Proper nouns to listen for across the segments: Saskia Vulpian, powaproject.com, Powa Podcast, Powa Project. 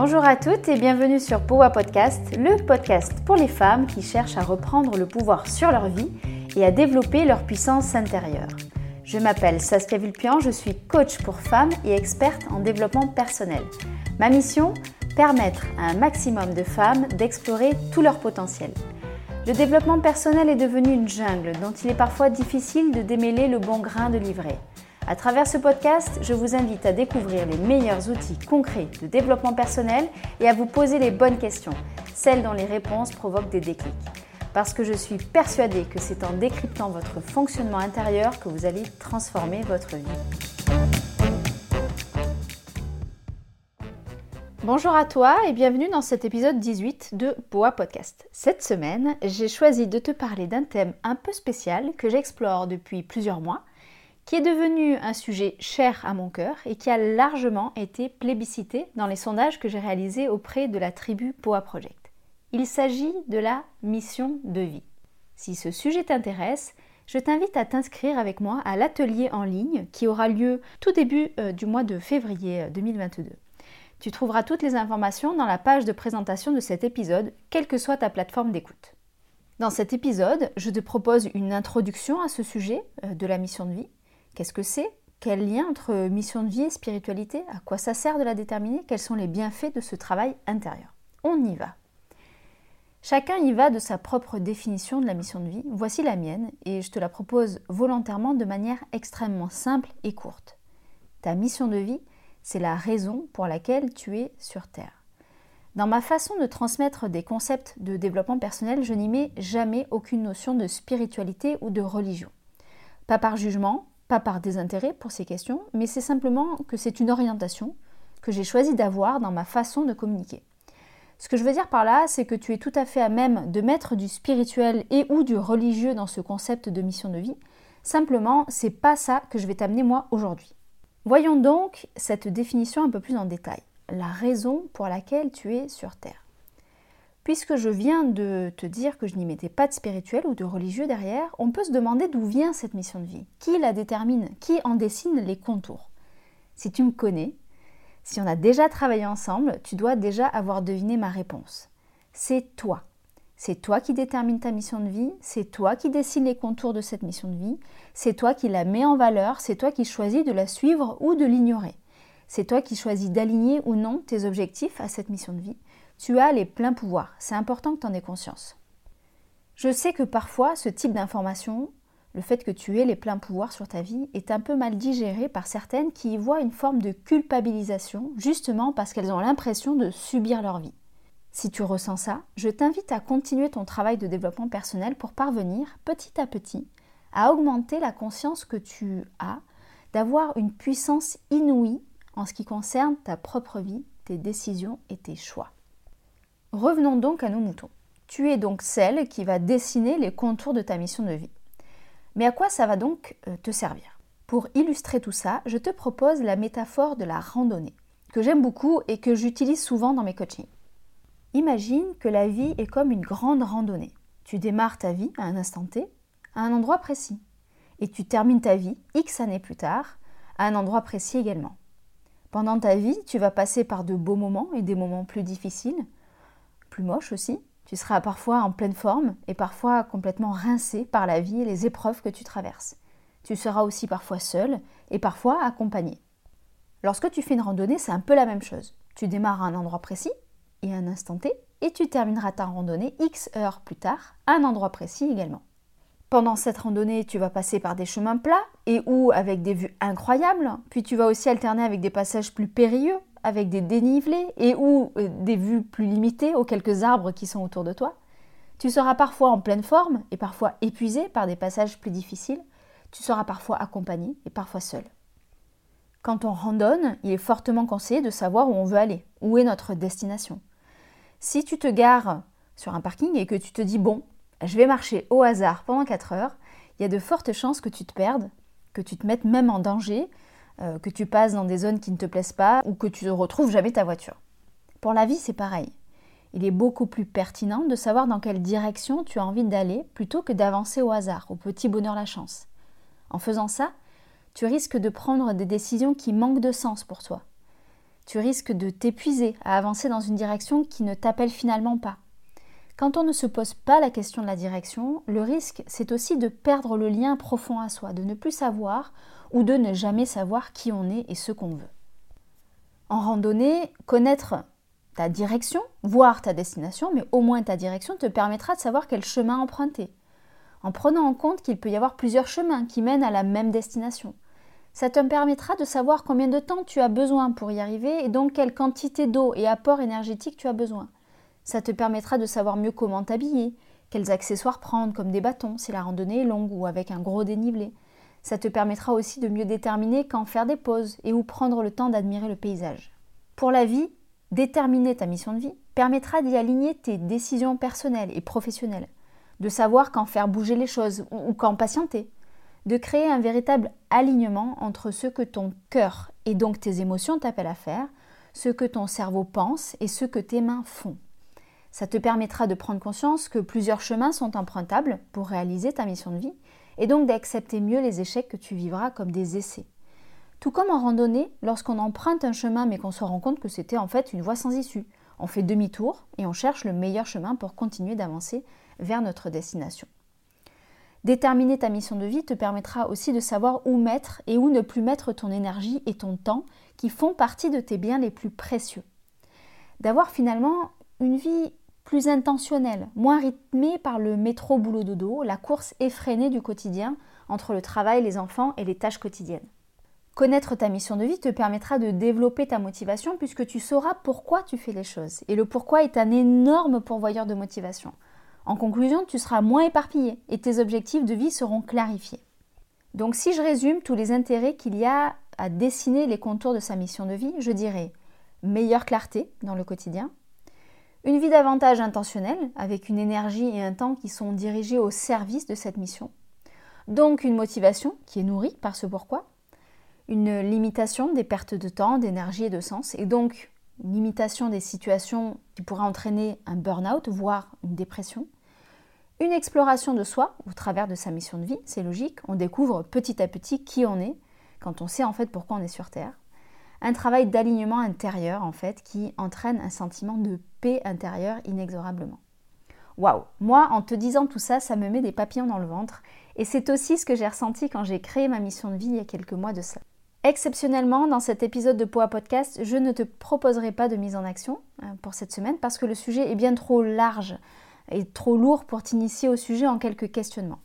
Bonjour à toutes et bienvenue sur Powa Podcast, le podcast pour les femmes qui cherchent à reprendre le pouvoir sur leur vie et à développer leur puissance intérieure. Je m'appelle Saskia Vulpian, je suis coach pour femmes et experte en développement personnel. Ma mission, permettre à un maximum de femmes d'explorer tout leur potentiel. Le développement personnel est devenu une jungle dont il est parfois difficile de démêler le bon grain de livret. À travers ce podcast, je vous invite à découvrir les meilleurs outils concrets de développement personnel et à vous poser les bonnes questions, celles dont les réponses provoquent des déclics. Parce que je suis persuadée que c'est en décryptant votre fonctionnement intérieur que vous allez transformer votre vie. Bonjour à toi et bienvenue dans cet épisode 18 de Powa Podcast. Cette semaine, j'ai choisi de te parler d'un thème un peu spécial que j'explore depuis plusieurs mois, qui est devenu un sujet cher à mon cœur et qui a largement été plébiscité dans les sondages que j'ai réalisés auprès de la tribu Powa Project. Il s'agit de la mission de vie. Si ce sujet t'intéresse, je t'invite à t'inscrire avec moi à l'atelier en ligne qui aura lieu tout début du mois de février 2022. Tu trouveras toutes les informations dans la page de présentation de cet épisode, quelle que soit ta plateforme d'écoute. Dans cet épisode, je te propose une introduction à ce sujet de la mission de vie. Qu'est-ce que c'est? Quel lien entre mission de vie et spiritualité? À quoi ça sert de la déterminer? Quels sont les bienfaits de ce travail intérieur? On y va. Chacun y va de sa propre définition de la mission de vie. Voici la mienne et je te la propose volontairement de manière extrêmement simple et courte. Ta mission de vie, c'est la raison pour laquelle tu es sur Terre. Dans ma façon de transmettre des concepts de développement personnel, je n'y mets jamais aucune notion de spiritualité ou de religion. Pas par jugement, pas par désintérêt pour ces questions, mais c'est simplement que c'est une orientation que j'ai choisi d'avoir dans ma façon de communiquer. Ce que je veux dire par là, c'est que tu es tout à fait à même de mettre du spirituel et ou du religieux dans ce concept de mission de vie. Simplement, c'est pas ça que je vais t'amener moi aujourd'hui. Voyons donc cette définition un peu plus en détail. La raison pour laquelle tu es sur Terre. Puisque je viens de te dire que je n'y mettais pas de spirituel ou de religieux derrière, on peut se demander d'où vient cette mission de vie, qui la détermine, qui en dessine les contours. Si tu me connais, si on a déjà travaillé ensemble, tu dois déjà avoir deviné ma réponse. C'est toi. C'est toi qui détermine ta mission de vie, c'est toi qui dessine les contours de cette mission de vie, c'est toi qui la met en valeur, c'est toi qui choisis de la suivre ou de l'ignorer. C'est toi qui choisis d'aligner ou non tes objectifs à cette mission de vie. Tu as les pleins pouvoirs, c'est important que tu en aies conscience. Je sais que parfois, ce type d'information, le fait que tu aies les pleins pouvoirs sur ta vie, est un peu mal digéré par certaines qui y voient une forme de culpabilisation, justement parce qu'elles ont l'impression de subir leur vie. Si tu ressens ça, je t'invite à continuer ton travail de développement personnel pour parvenir, petit à petit, à augmenter la conscience que tu as d'avoir une puissance inouïe en ce qui concerne ta propre vie, tes décisions et tes choix. Revenons donc à nos moutons. Tu es donc celle qui va dessiner les contours de ta mission de vie. Mais à quoi ça va donc te servir? Pour illustrer tout ça, je te propose la métaphore de la randonnée, que j'aime beaucoup et que j'utilise souvent dans mes coachings. Imagine que la vie est comme une grande randonnée. Tu démarres ta vie à un instant T, à un endroit précis. Et tu termines ta vie, X années plus tard, à un endroit précis également. Pendant ta vie, tu vas passer par de beaux moments et des moments plus difficiles, plus moche aussi. Tu seras parfois en pleine forme et parfois complètement rincé par la vie et les épreuves que tu traverses. Tu seras aussi parfois seul et parfois accompagné. Lorsque tu fais une randonnée, c'est un peu la même chose. Tu démarres à un endroit précis et à un instant T et tu termineras ta randonnée X heures plus tard à un endroit précis également. Pendant cette randonnée, tu vas passer par des chemins plats et ou avec des vues incroyables, puis tu vas aussi alterner avec des passages plus périlleux, avec des dénivelés et ou des vues plus limitées aux quelques arbres qui sont autour de toi. Tu seras parfois en pleine forme et parfois épuisé par des passages plus difficiles. Tu seras parfois accompagné et parfois seul. Quand on randonne, il est fortement conseillé de savoir où on veut aller, où est notre destination. Si tu te gares sur un parking et que tu te dis « bon, je vais marcher au hasard pendant 4 heures », il y a de fortes chances que tu te perdes, que tu te mettes même en danger, que tu passes dans des zones qui ne te plaisent pas ou que tu ne retrouves jamais ta voiture. Pour la vie, c'est pareil. Il est beaucoup plus pertinent de savoir dans quelle direction tu as envie d'aller plutôt que d'avancer au hasard, au petit bonheur la chance. En faisant ça, tu risques de prendre des décisions qui manquent de sens pour toi. Tu risques de t'épuiser à avancer dans une direction qui ne t'appelle finalement pas. Quand on ne se pose pas la question de la direction, le risque, c'est aussi de perdre le lien profond à soi, de ne plus savoir ou de ne jamais savoir qui on est et ce qu'on veut. En randonnée, connaître ta direction, voire ta destination, mais au moins ta direction, te permettra de savoir quel chemin emprunter, en prenant en compte qu'il peut y avoir plusieurs chemins qui mènent à la même destination. Ça te permettra de savoir combien de temps tu as besoin pour y arriver et donc quelle quantité d'eau et apport énergétique tu as besoin. Ça te permettra de savoir mieux comment t'habiller, quels accessoires prendre comme des bâtons si la randonnée est longue ou avec un gros dénivelé. Ça te permettra aussi de mieux déterminer quand faire des pauses et où prendre le temps d'admirer le paysage. Pour la vie, déterminer ta mission de vie permettra d'y aligner tes décisions personnelles et professionnelles, de savoir quand faire bouger les choses ou quand patienter, de créer un véritable alignement entre ce que ton cœur et donc tes émotions t'appellent à faire, ce que ton cerveau pense et ce que tes mains font. Ça te permettra de prendre conscience que plusieurs chemins sont empruntables pour réaliser ta mission de vie et donc d'accepter mieux les échecs que tu vivras comme des essais. Tout comme en randonnée, lorsqu'on emprunte un chemin mais qu'on se rend compte que c'était en fait une voie sans issue, on fait demi-tour et on cherche le meilleur chemin pour continuer d'avancer vers notre destination. Déterminer ta mission de vie te permettra aussi de savoir où mettre et où ne plus mettre ton énergie et ton temps qui font partie de tes biens les plus précieux. D'avoir finalement une vie plus intentionnelle, moins rythmée par le métro-boulot-dodo, la course effrénée du quotidien entre le travail, les enfants et les tâches quotidiennes. Connaître ta mission de vie te permettra de développer ta motivation puisque tu sauras pourquoi tu fais les choses. Et le pourquoi est un énorme pourvoyeur de motivation. En conclusion, tu seras moins éparpillé et tes objectifs de vie seront clarifiés. Donc si je résume tous les intérêts qu'il y a à dessiner les contours de sa mission de vie, je dirais meilleure clarté dans le quotidien, une vie davantage intentionnelle avec une énergie et un temps qui sont dirigés au service de cette mission, donc une motivation qui est nourrie par ce pourquoi, une limitation des pertes de temps, d'énergie et de sens, et donc une limitation des situations qui pourraient entraîner un burn-out, voire une dépression, une exploration de soi au travers de sa mission de vie, c'est logique, on découvre petit à petit qui on est, quand on sait en fait pourquoi on est sur Terre. Un travail d'alignement intérieur en fait, qui entraîne un sentiment de paix intérieure inexorablement. Waouh ! Moi, en te disant tout ça, ça me met des papillons dans le ventre, et c'est aussi ce que j'ai ressenti quand j'ai créé ma mission de vie il y a quelques mois de ça. Exceptionnellement, dans cet épisode de Powa Podcast, je ne te proposerai pas de mise en action pour cette semaine parce que le sujet est bien trop large et trop lourd pour t'initier au sujet en quelques questionnements.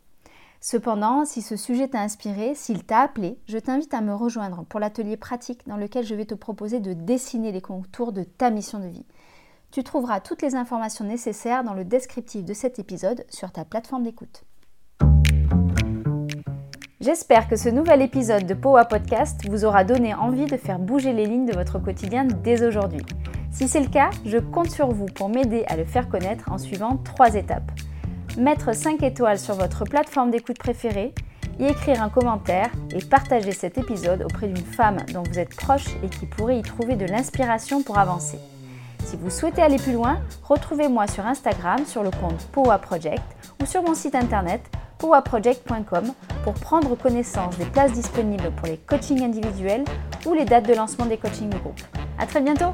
Cependant, si ce sujet t'a inspiré, s'il t'a appelé, je t'invite à me rejoindre pour l'atelier pratique dans lequel je vais te proposer de dessiner les contours de ta mission de vie. Tu trouveras toutes les informations nécessaires dans le descriptif de cet épisode sur ta plateforme d'écoute. J'espère que ce nouvel épisode de Powa Podcast vous aura donné envie de faire bouger les lignes de votre quotidien dès aujourd'hui. Si c'est le cas, je compte sur vous pour m'aider à le faire connaître en suivant 3 étapes. Mettre 5 étoiles sur votre plateforme d'écoute préférée, y écrire un commentaire et partager cet épisode auprès d'une femme dont vous êtes proche et qui pourrait y trouver de l'inspiration pour avancer. Si vous souhaitez aller plus loin, retrouvez-moi sur Instagram sur le compte Powa Project ou sur mon site internet powaproject.com pour prendre connaissance des places disponibles pour les coachings individuels ou les dates de lancement des coachings de groupe. À très bientôt!